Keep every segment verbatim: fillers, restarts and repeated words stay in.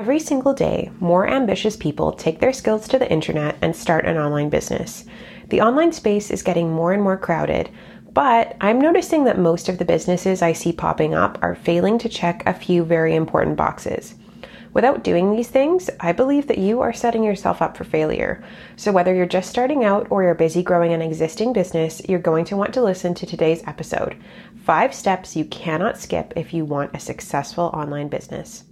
Every single day, more ambitious people take their skills to the internet and start an online business. The online space is getting more and more crowded, but I'm noticing that most of the businesses I see popping up are failing to check a few very important boxes. Without doing these things, I believe that you are setting yourself up for failure. So whether you're just starting out or you're busy growing an existing business, you're going to want to listen to today's episode. Five steps you cannot skip if you want a successful online business.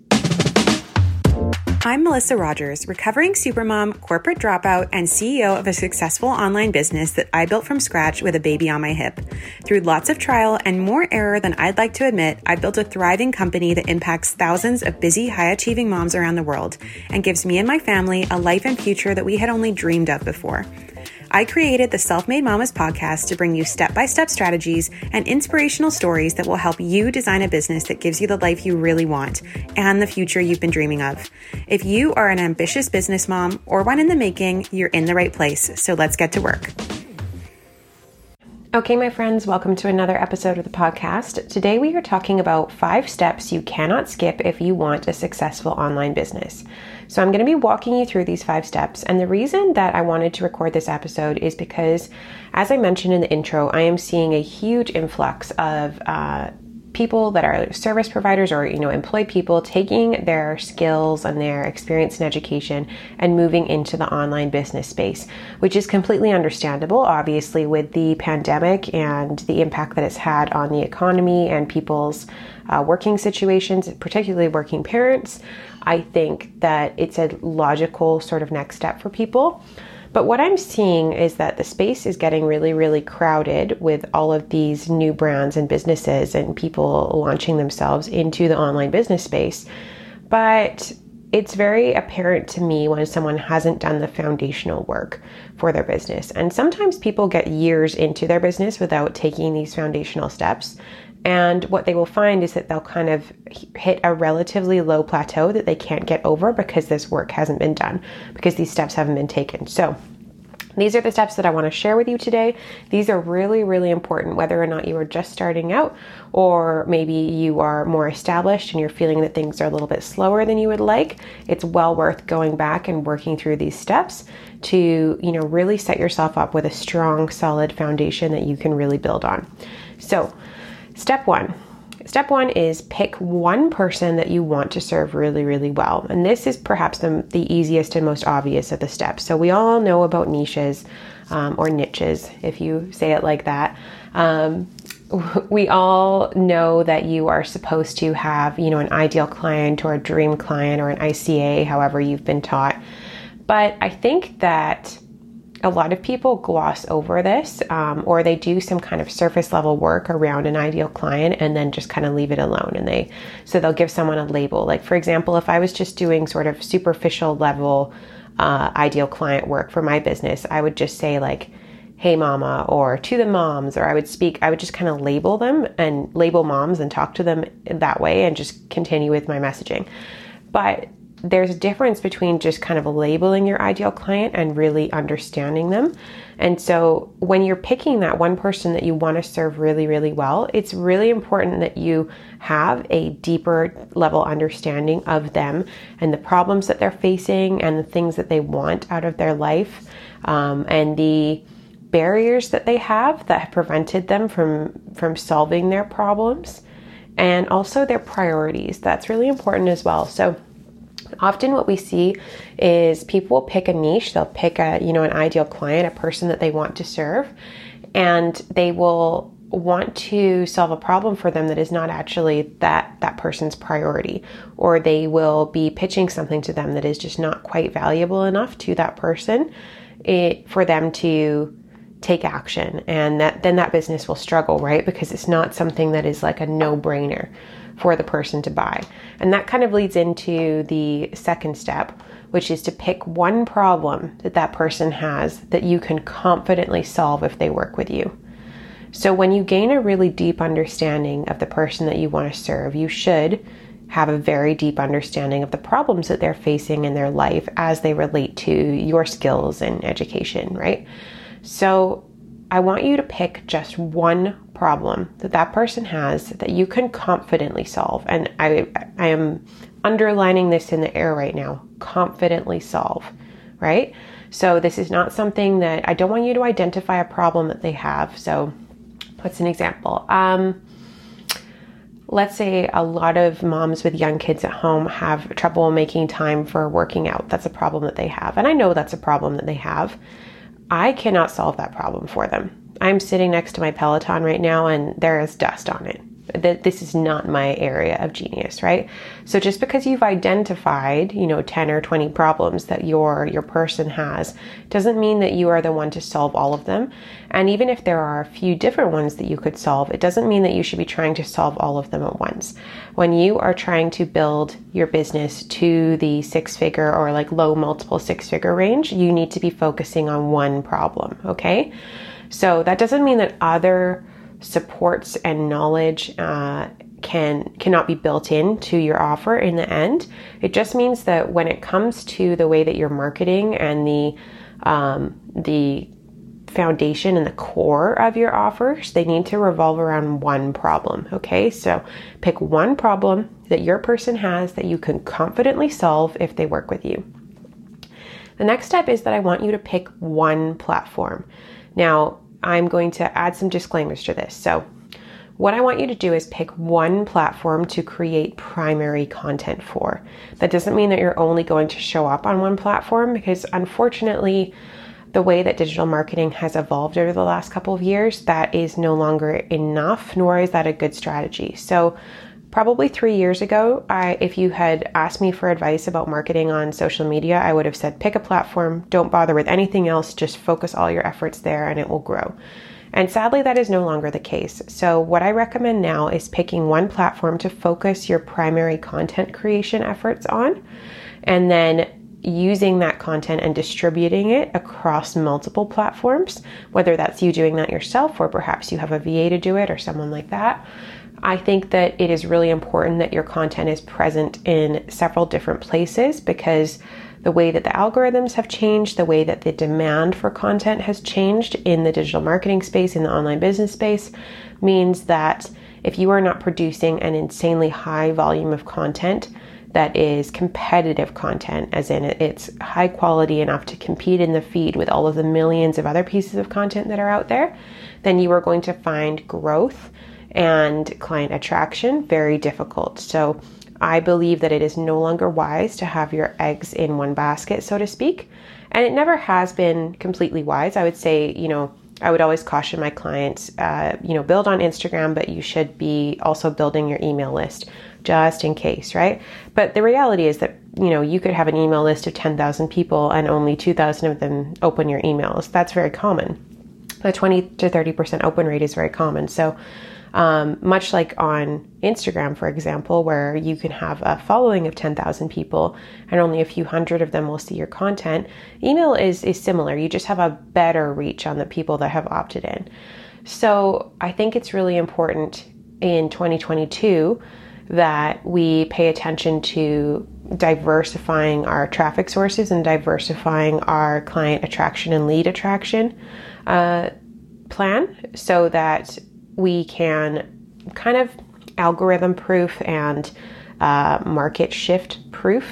I'm Melissa Rogers, recovering supermom, corporate dropout, and C E O of a successful online business that I built from scratch with a baby on my hip. Through lots of trial and more error than I'd like to admit, I built a thriving company that impacts thousands of busy, high-achieving moms around the world and gives me and my family a life and future that we had only dreamed of before. I created the Self-Made Mamas podcast to bring you step-by-step strategies and inspirational stories that will help you design a business that gives you the life you really want and the future you've been dreaming of. If you are an ambitious business mom or one in the making, you're in the right place. So let's get to work. Okay, my friends, welcome to another episode of the podcast. Today we are talking about five steps you cannot skip if you want a successful online business. So I'm going to be walking you through these five steps. And the reason that I wanted to record this episode is because, as I mentioned in the intro, I am seeing a huge influx of uh, people that are service providers or, you know, employed people taking their skills and their experience and education and moving into the online business space, which is completely understandable, obviously, with the pandemic and the impact that it's had on the economy and people's uh, working situations, particularly working parents. I think that it's a logical sort of next step for people. But what I'm seeing is that the space is getting really, really crowded with all of these new brands and businesses and people launching themselves into the online business space. But it's very apparent to me when someone hasn't done the foundational work for their business. And sometimes people get years into their business without taking these foundational steps. And what they will find is that they'll kind of hit a relatively low plateau that they can't get over because this work hasn't been done, because these steps haven't been taken. So these are the steps that I want to share with you today. These are really, really important, whether or not you are just starting out or maybe you are more established and you're feeling that things are a little bit slower than you would like. It's well worth going back and working through these steps to, you know, really set yourself up with a strong, solid foundation that you can really build on. So Step one. Step one is pick one person that you want to serve really, really well. And this is perhaps the, the easiest and most obvious of the steps. So we all know about niches um, or niches, if you say it like that. Um, we all know that you are supposed to have, you know, an ideal client or a dream client or an I C A, however you've been taught. But I think that a lot of people gloss over this, um, or they do some kind of surface level work around an ideal client and then just kind of leave it alone. And they, so they'll give someone a label. Like, for example, if I was just doing sort of superficial level, uh, ideal client work for my business, I would just say like, hey mama, or to the moms, or I would speak, I would just kind of label them and label moms and talk to them that way and just continue with my messaging. But there's a difference between just kind of labeling your ideal client and really understanding them. And so when you're picking that one person that you want to serve really, really well, it's really important that you have a deeper level understanding of them and the problems that they're facing and the things that they want out of their life, um, and the barriers that they have that have prevented them from, from solving their problems, and also their priorities. That's really important as well. So often what we see is people will pick a niche, they'll pick a, you know, an ideal client, a person that they want to serve, and they will want to solve a problem for them that is not actually that, that person's priority, or they will be pitching something to them that is just not quite valuable enough to that person it, for them to take action. And that then that business will struggle, right? Because it's not something that is like a no-brainer for the person to buy. And that kind of leads into the second step, which is to pick one problem that that person has that you can confidently solve if they work with you. So when you gain a really deep understanding of the person that you want to serve, you should have a very deep understanding of the problems that they're facing in their life as they relate to your skills and education, right? So I want you to pick just one problem that that person has that you can confidently solve. And I I am underlining this in the air right now, confidently solve, right? So this is not something that, I don't want you to identify a problem that they have. So what's an example? Um, let's say a lot of moms with young kids at home have trouble making time for working out. That's a problem that they have. And I know that's a problem that they have. I cannot solve that problem for them. I'm sitting next to my Peloton right now and there is dust on it. This is not my area of genius, right? So just because you've identified, you know, ten or twenty problems that your, your person has doesn't mean that you are the one to solve all of them. And even if there are a few different ones that you could solve, it doesn't mean that you should be trying to solve all of them at once. When you are trying to build your business to the six figure or like low multiple six figure range, you need to be focusing on one problem. Okay. So that doesn't mean that other supports and knowledge uh, can cannot be built into your offer in the end. It just means that when it comes to the way that you're marketing and the um, the foundation and the core of your offers, they need to revolve around one problem. Okay, so pick one problem that your person has that you can confidently solve if they work with you. The next step is that I want you to pick one platform. Now, I'm going to add some disclaimers to this. So what I want you to do is pick one platform to create primary content for. That doesn't mean that you're only going to show up on one platform, because unfortunately, the way that digital marketing has evolved over the last couple of years, that is no longer enough, nor is that a good strategy. So probably three years ago, I, if you had asked me for advice about marketing on social media, I would have said, pick a platform, don't bother with anything else, just focus all your efforts there and it will grow. And sadly, that is no longer the case. So what I recommend now is picking one platform to focus your primary content creation efforts on, and then using that content and distributing it across multiple platforms, whether that's you doing that yourself or perhaps you have a V A to do it or someone like that. I think that it is really important that your content is present in several different places, because the way that the algorithms have changed, the way that the demand for content has changed in the digital marketing space, in the online business space, means that if you are not producing an insanely high volume of content that is competitive content, as in it's high quality enough to compete in the feed with all of the millions of other pieces of content that are out there, then you are going to find growth and client attraction very difficult. So I believe that it is no longer wise to have your eggs in one basket, so to speak. And it never has been completely wise. I would say, you know, I would always caution my clients, uh, you know, build on Instagram, but you should be also building your email list just in case, right? But the reality is that, you know, you could have an email list of ten thousand people and only two thousand of them open your emails. That's very common. The twenty to thirty percent open rate is very common. So Um, much like on Instagram, for example, where you can have a following of ten thousand people and only a few hundred of them will see your content, email is, is similar. You just have a better reach on the people that have opted in. So I think it's really important in twenty twenty-two that we pay attention to diversifying our traffic sources and diversifying our client attraction and lead attraction uh, plan, so that we can kind of algorithm proof and uh, market shift proof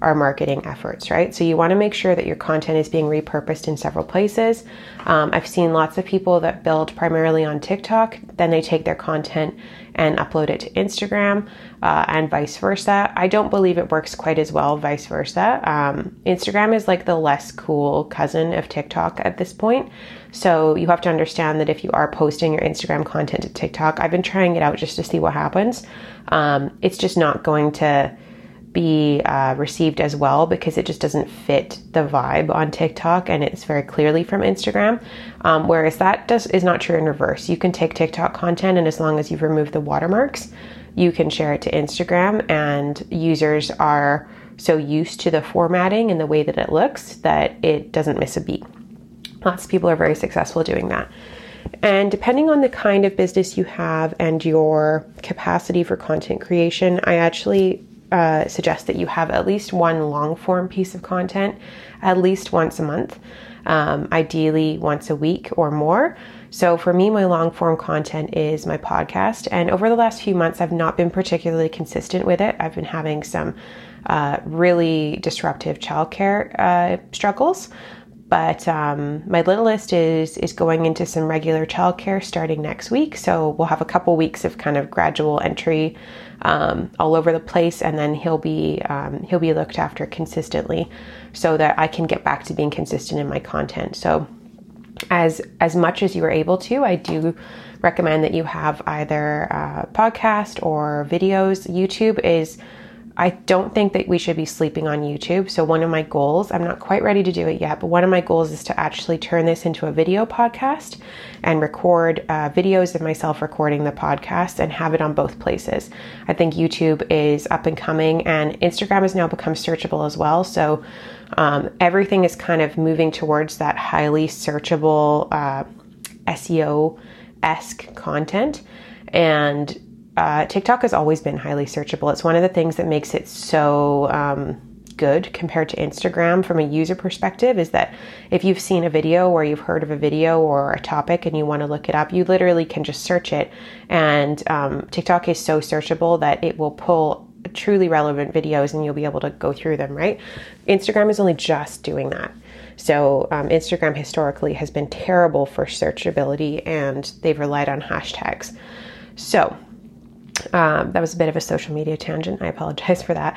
our marketing efforts, right? So you want to make sure that your content is being repurposed in several places. Um, I've seen lots of people that build primarily on TikTok, then they take their content and upload it to Instagram uh, and vice versa. I don't believe it works quite as well vice versa. Um, Instagram is like the less cool cousin of TikTok at this point. So you have to understand that if you are posting your Instagram content to TikTok, I've been trying it out just to see what happens. Um, it's just not going to be uh, received as well, because it just doesn't fit the vibe on TikTok, and it's very clearly from Instagram. Um, whereas that does is not true in reverse. You can take TikTok content, and as long as you've removed the watermarks, you can share it to Instagram, and users are so used to the formatting and the way that it looks that it doesn't miss a beat. Lots of people are very successful doing that. And depending on the kind of business you have and your capacity for content creation, I actually Uh, suggest that you have at least one long form piece of content at least once a month, um, ideally once a week or more. So for me, my long form content is my podcast. And over the last few months, I've not been particularly consistent with it. I've been having some uh, really disruptive childcare uh, struggles. But um, my littlest is is going into some regular childcare starting next week. So we'll have a couple weeks of kind of gradual entry um, all over the place, and then he'll be um, he'll be looked after consistently, so that I can get back to being consistent in my content. So as as much as you are able to, I do recommend that you have either a podcast or videos. YouTube is. I don't think that we should be sleeping on YouTube. So one of my goals, I'm not quite ready to do it yet, but one of my goals is to actually turn this into a video podcast and record uh, videos of myself recording the podcast and have it on both places. I think YouTube is up and coming, and Instagram has now become searchable as well. So um, everything is kind of moving towards that highly searchable uh, S E O-esque content. And Uh, TikTok has always been highly searchable. It's one of the things that makes it so um, good compared to Instagram from a user perspective, is that if you've seen a video or you've heard of a video or a topic and you want to look it up, you literally can just search it. And um, TikTok is so searchable that it will pull truly relevant videos and you'll be able to go through them, right? Instagram is only just doing that. So um, Instagram historically has been terrible for searchability, and they've relied on hashtags. So Um, that was a bit of a social media tangent. I apologize for that.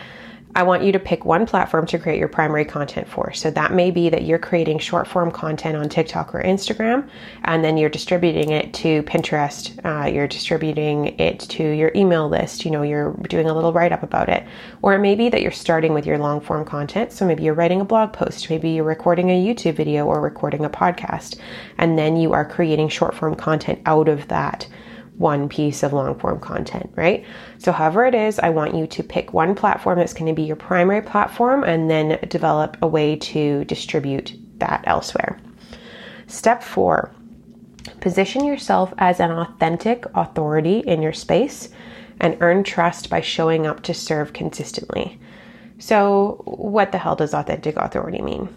I want you to pick one platform to create your primary content for. So that may be that you're creating short form content on TikTok or Instagram, and then you're distributing it to Pinterest. Uh, you're distributing it to your email list. You know, you're doing a little write up about it. Or it may be that you're starting with your long form content. So maybe you're writing a blog post, maybe you're recording a YouTube video or recording a podcast, and then you are creating short form content out of that one piece of long form content, right? So however it is, I want you to pick one platform that's going to be your primary platform and then develop a way to distribute that elsewhere. Step four, position yourself as an authentic authority in your space and earn trust by showing up to serve consistently. So what the hell does authentic authority mean?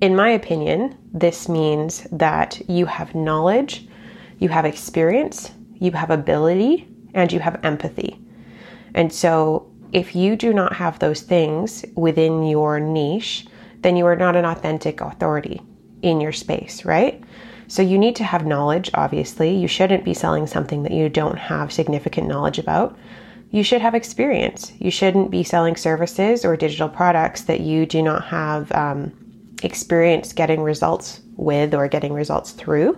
In my opinion, this means that you have knowledge, you have experience, you have ability, and you have empathy. And so if you do not have those things within your niche, then you are not an authentic authority in your space, right? So you need to have knowledge, obviously. You shouldn't be selling something that you don't have significant knowledge about. You should have experience. You shouldn't be selling services or digital products that you do not have um, experience getting results with or getting results through.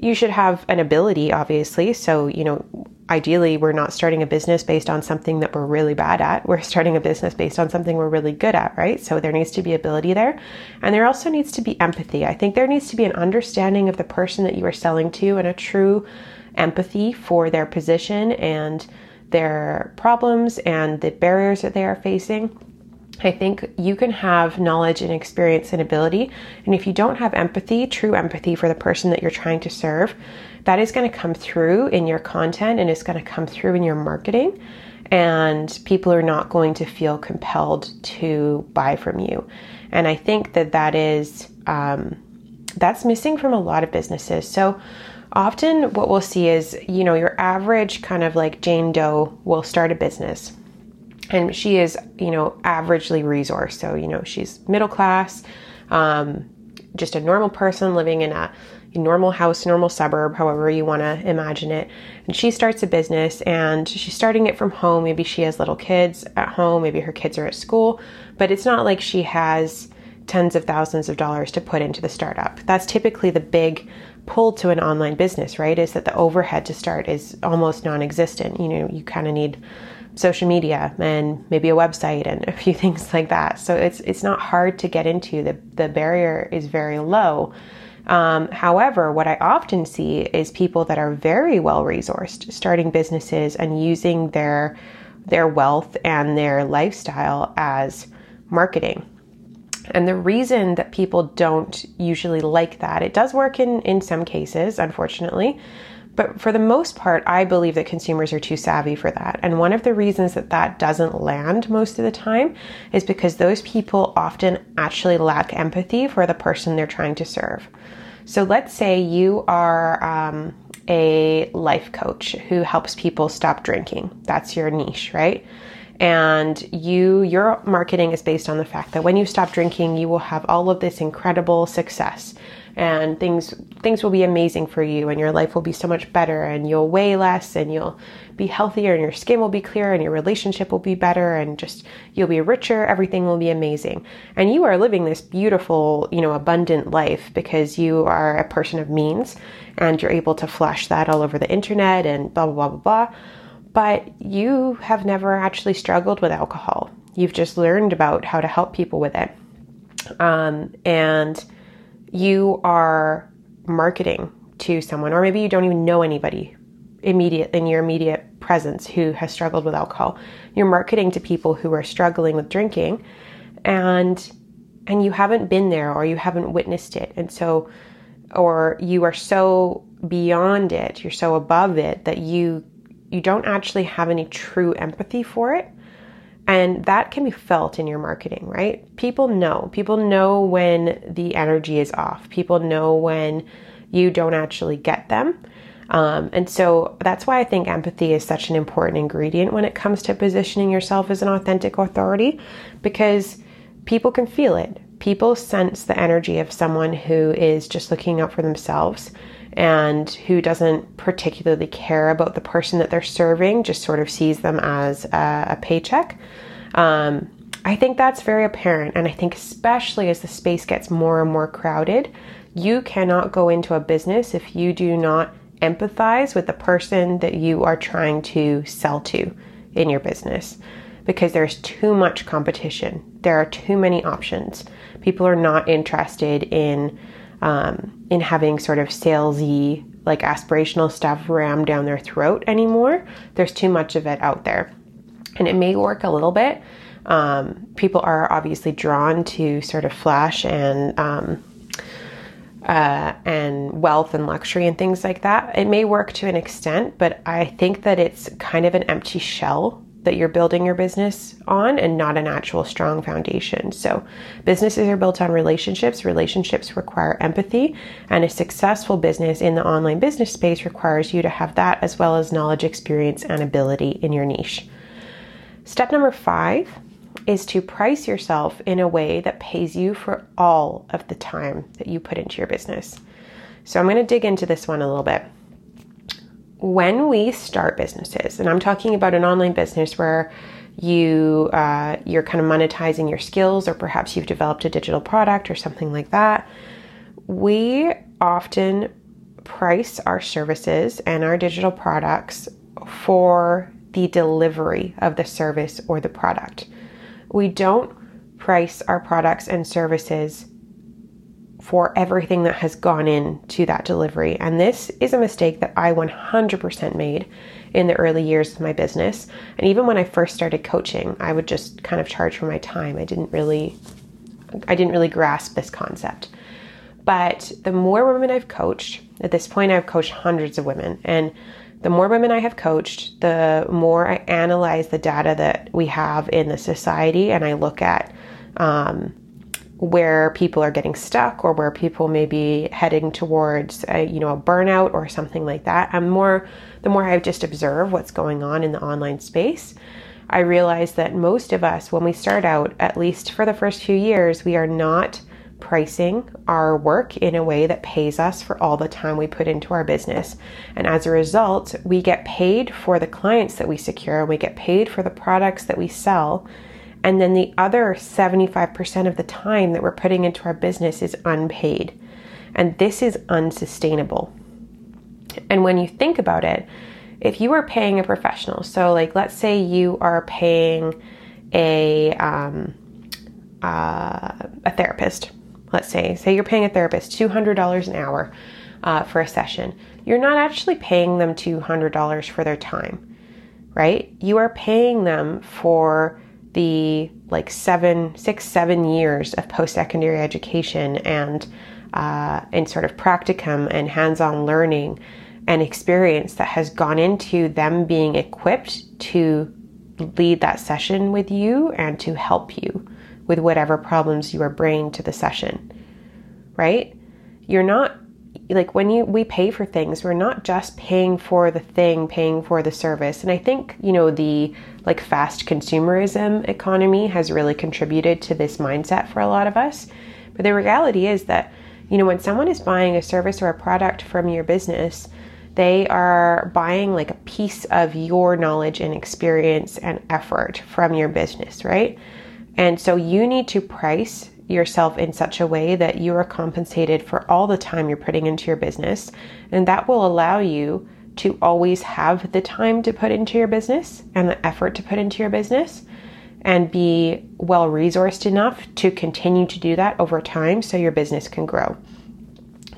You should have an ability, obviously. So, you know, ideally we're not starting a business based on something that we're really bad at. We're starting a business based on something we're really good at, right? So there needs to be ability there. And there also needs to be empathy. I think there needs to be an understanding of the person that you are selling to and a true empathy for their position and their problems and the barriers that they are facing. I think you can have knowledge and experience and ability. And if you don't have empathy, true empathy for the person that you're trying to serve, that is going to come through in your content and it's going to come through in your marketing. And people are not going to feel compelled to buy from you. And I think that that is, um, that's missing from a lot of businesses. So often what we'll see is, you know, your average kind of like Jane Doe will start a business. And she is, you know, averagely resourced. So, you know, she's middle class, um, just a normal person living in a normal house, normal suburb, however you want to imagine it. And she starts a business and she's starting it from home. Maybe she has little kids at home. Maybe her kids are at school, but it's not like she has tens of thousands of dollars to put into the startup. That's typically the big pull to an online business, right? Is that the overhead to start is almost non-existent. You know, you kind of need social media and maybe a website and a few things like that. So it's it's not hard to get into. The, the barrier is very low. Um, however, what I often see is people that are very well-resourced starting businesses and using their, their wealth and their lifestyle as marketing. And the reason that people don't usually like that, it does work in, in some cases, unfortunately, but for the most part, I believe that consumers are too savvy for that. And one of the reasons that that doesn't land most of the time is because those people often actually lack empathy for the person they're trying to serve. So let's say you are um, a life coach who helps people stop drinking. That's your niche, right? And you, your marketing is based on the fact that when you stop drinking, you will have all of this incredible success, and things, things will be amazing for you, and your life will be so much better, and you'll weigh less, and you'll be healthier, and your skin will be clearer, and your relationship will be better, and just, you'll be richer. Everything will be amazing. And you are living this beautiful, you know, abundant life because you are a person of means and you're able to flash that all over the internet and blah, blah, blah, blah, blah. But you have never actually struggled with alcohol. You've just learned about how to help people with it. Um, and you are marketing to someone, or maybe you don't even know anybody immediate in your immediate presence who has struggled with alcohol. You're marketing to people who are struggling with drinking, and and you haven't been there, or you haven't witnessed it. And so, or you are so beyond it, you're so above it that you You don't actually have any true empathy for it. And that can be felt in your marketing, right? People know. People know when the energy is off. People know when you don't actually get them. Um, and so that's why I think empathy is such an important ingredient when it comes to positioning yourself as an authentic authority, because people can feel it. People sense the energy of someone who is just looking out for themselves and who doesn't particularly care about the person that they're serving, just sort of sees them as a, a paycheck. Um, I think that's very apparent. And I think especially as the space gets more and more crowded, you cannot go into a business if you do not empathize with the person that you are trying to sell to in your business, because there's too much competition. There are too many options. People are not interested in Um, in having sort of salesy, like aspirational stuff rammed down their throat anymore. There's too much of it out there, and it may work a little bit. Um, people are obviously drawn to sort of flash and um, uh, and wealth and luxury and things like that. It may work to an extent, but I think that it's kind of an empty shell that you're building your business on, and not an actual strong foundation. So businesses are built on relationships. Relationships require empathy, and a successful business in the online business space requires you to have that, as well as knowledge, experience, and ability in your niche. Step number five is to price yourself in a way that pays you for all of the time that you put into your business. So I'm going to dig into this one a little bit. When we start businesses, and I'm talking about an online business where you, uh, you're kind of monetizing your skills, or perhaps you've developed a digital product or something like that, we often price our services and our digital products for the delivery of the service or the product. We don't price our products and services for everything that has gone into that delivery. And this is a mistake that I one hundred percent made in the early years of my business. And even when I first started coaching, I would just kind of charge for my time. I didn't really, I didn't really grasp this concept. But the more women I've coached, at this point I've coached hundreds of women, and the more women I have coached, the more I analyze the data that we have in the society, and I look at um, where people are getting stuck, or where people may be heading towards a, you know, a burnout or something like that. I'm more, the more I just observe what's going on in the online space, I realize that most of us, when we start out, at least for the first few years, we are not pricing our work in a way that pays us for all the time we put into our business. And as a result, we get paid for the clients that we secure, and we get paid for the products that we sell. And then the other seventy-five percent of the time that we're putting into our business is unpaid. And this is unsustainable. And when you think about it, if you are paying a professional, so like, let's say you are paying a, um, uh, a therapist, let's say, say you're paying a therapist two hundred dollars an hour uh, for a session. You're not actually paying them two hundred dollars for their time, right? You are paying them for the like seven, six, seven years of post-secondary education and uh, and sort of practicum and hands-on learning and experience that has gone into them being equipped to lead that session with you and to help you with whatever problems you are bringing to the session, right? You're not like when you we pay for things, we're not just paying for the thing, paying for the service. And I think, you know, the like fast consumerism economy has really contributed to this mindset for a lot of us. But the reality is that, you know, when someone is buying a service or a product from your business, they are buying like a piece of your knowledge and experience and effort from your business, right? And so you need to price yourself in such a way that you are compensated for all the time you're putting into your business. And that will allow you to always have the time to put into your business and the effort to put into your business and be well-resourced enough to continue to do that over time so your business can grow.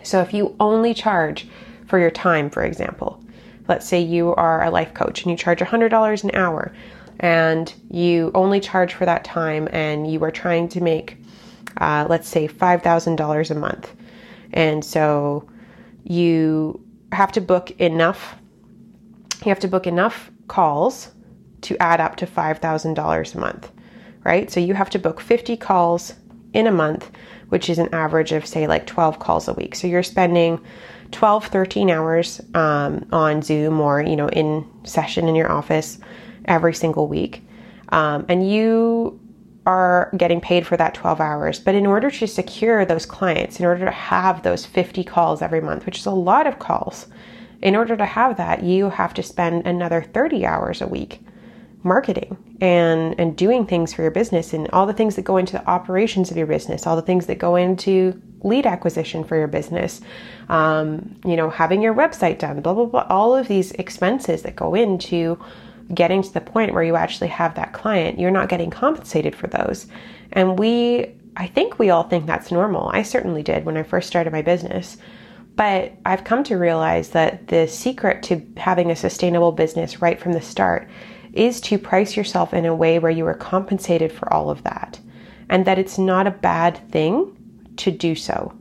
So if you only charge for your time, for example, let's say you are a life coach and you charge one hundred dollars an hour and you only charge for that time and you are trying to make, uh, let's say five thousand dollars a month. And so you have to book enough, you have to book enough calls to add up to five thousand dollars a month, right? So you have to book fifty calls in a month, which is an average of say like twelve calls a week. So you're spending twelve, thirteen hours um, on Zoom or, you know, in session in your office every single week. Um, and you are getting paid for that twelve hours. But in order to secure those clients, in order to have those fifty calls every month, which is a lot of calls, in order to have that, you have to spend another thirty hours a week marketing and, and doing things for your business and all the things that go into the operations of your business, all the things that go into lead acquisition for your business, um, you know, having your website done, blah, blah, blah, all of these expenses that go into getting to the point where you actually have that client, you're not getting compensated for those. And we, I think we all think that's normal. I certainly did when I first started my business, but I've come to realize that the secret to having a sustainable business right from the start is to price yourself in a way where you are compensated for all of that, and that it's not a bad thing to do so,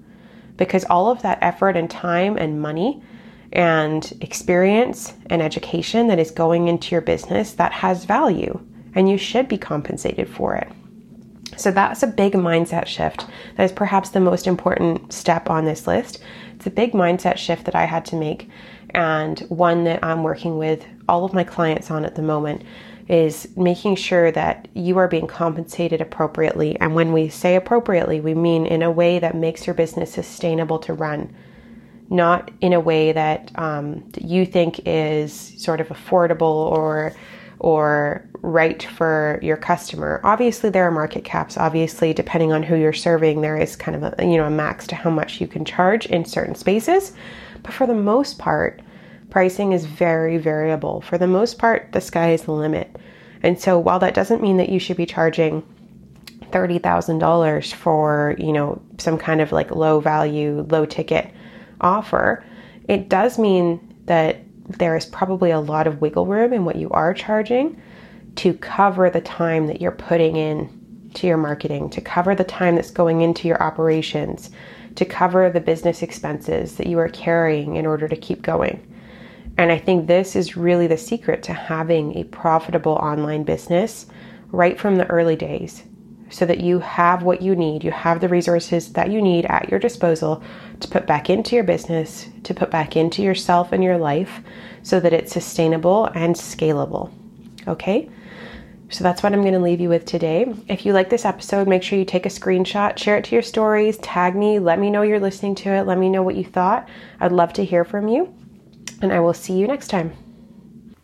because all of that effort and time and money and experience and education that is going into your business, that has value and you should be compensated for it. So that's a big mindset shift. That is perhaps the most important step on this list. It's a big mindset shift that I had to make, and one that I'm working with all of my clients on at the moment is making sure that you are being compensated appropriately. And when we say appropriately, we mean in a way that makes your business sustainable to run, not in a way that um, you think is sort of affordable or or right for your customer. Obviously there are market caps. Obviously, depending on who you're serving, there is kind of a, you know, a max to how much you can charge in certain spaces. But for the most part, pricing is very variable. For the most part, the sky is the limit. And so while that doesn't mean that you should be charging thirty thousand dollars for, you know, some kind of like low value, low ticket offer, it does mean that there is probably a lot of wiggle room in what you are charging to cover the time that you're putting in to your marketing, to cover the time that's going into your operations, to cover the business expenses that you are carrying in order to keep going. And I think this is really the secret to having a profitable online business right from the early days, so that you have what you need, you have the resources that you need at your disposal to put back into your business, to put back into yourself and your life, so that it's sustainable and scalable. Okay? So that's what I'm going to leave you with today. If you like this episode, make sure you take a screenshot, share it to your stories, tag me, let me know you're listening to it, let me know what you thought. I'd love to hear from you, and I will see you next time.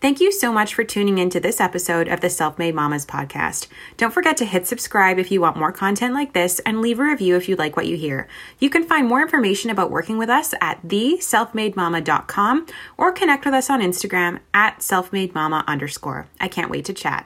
Thank you so much for tuning into this episode of the Self-Made Mamas podcast. Don't forget to hit subscribe if you want more content like this, and leave a review if you like what you hear. You can find more information about working with us at the self made mama dot com or connect with us on Instagram at selfmademama underscore. I can't wait to chat.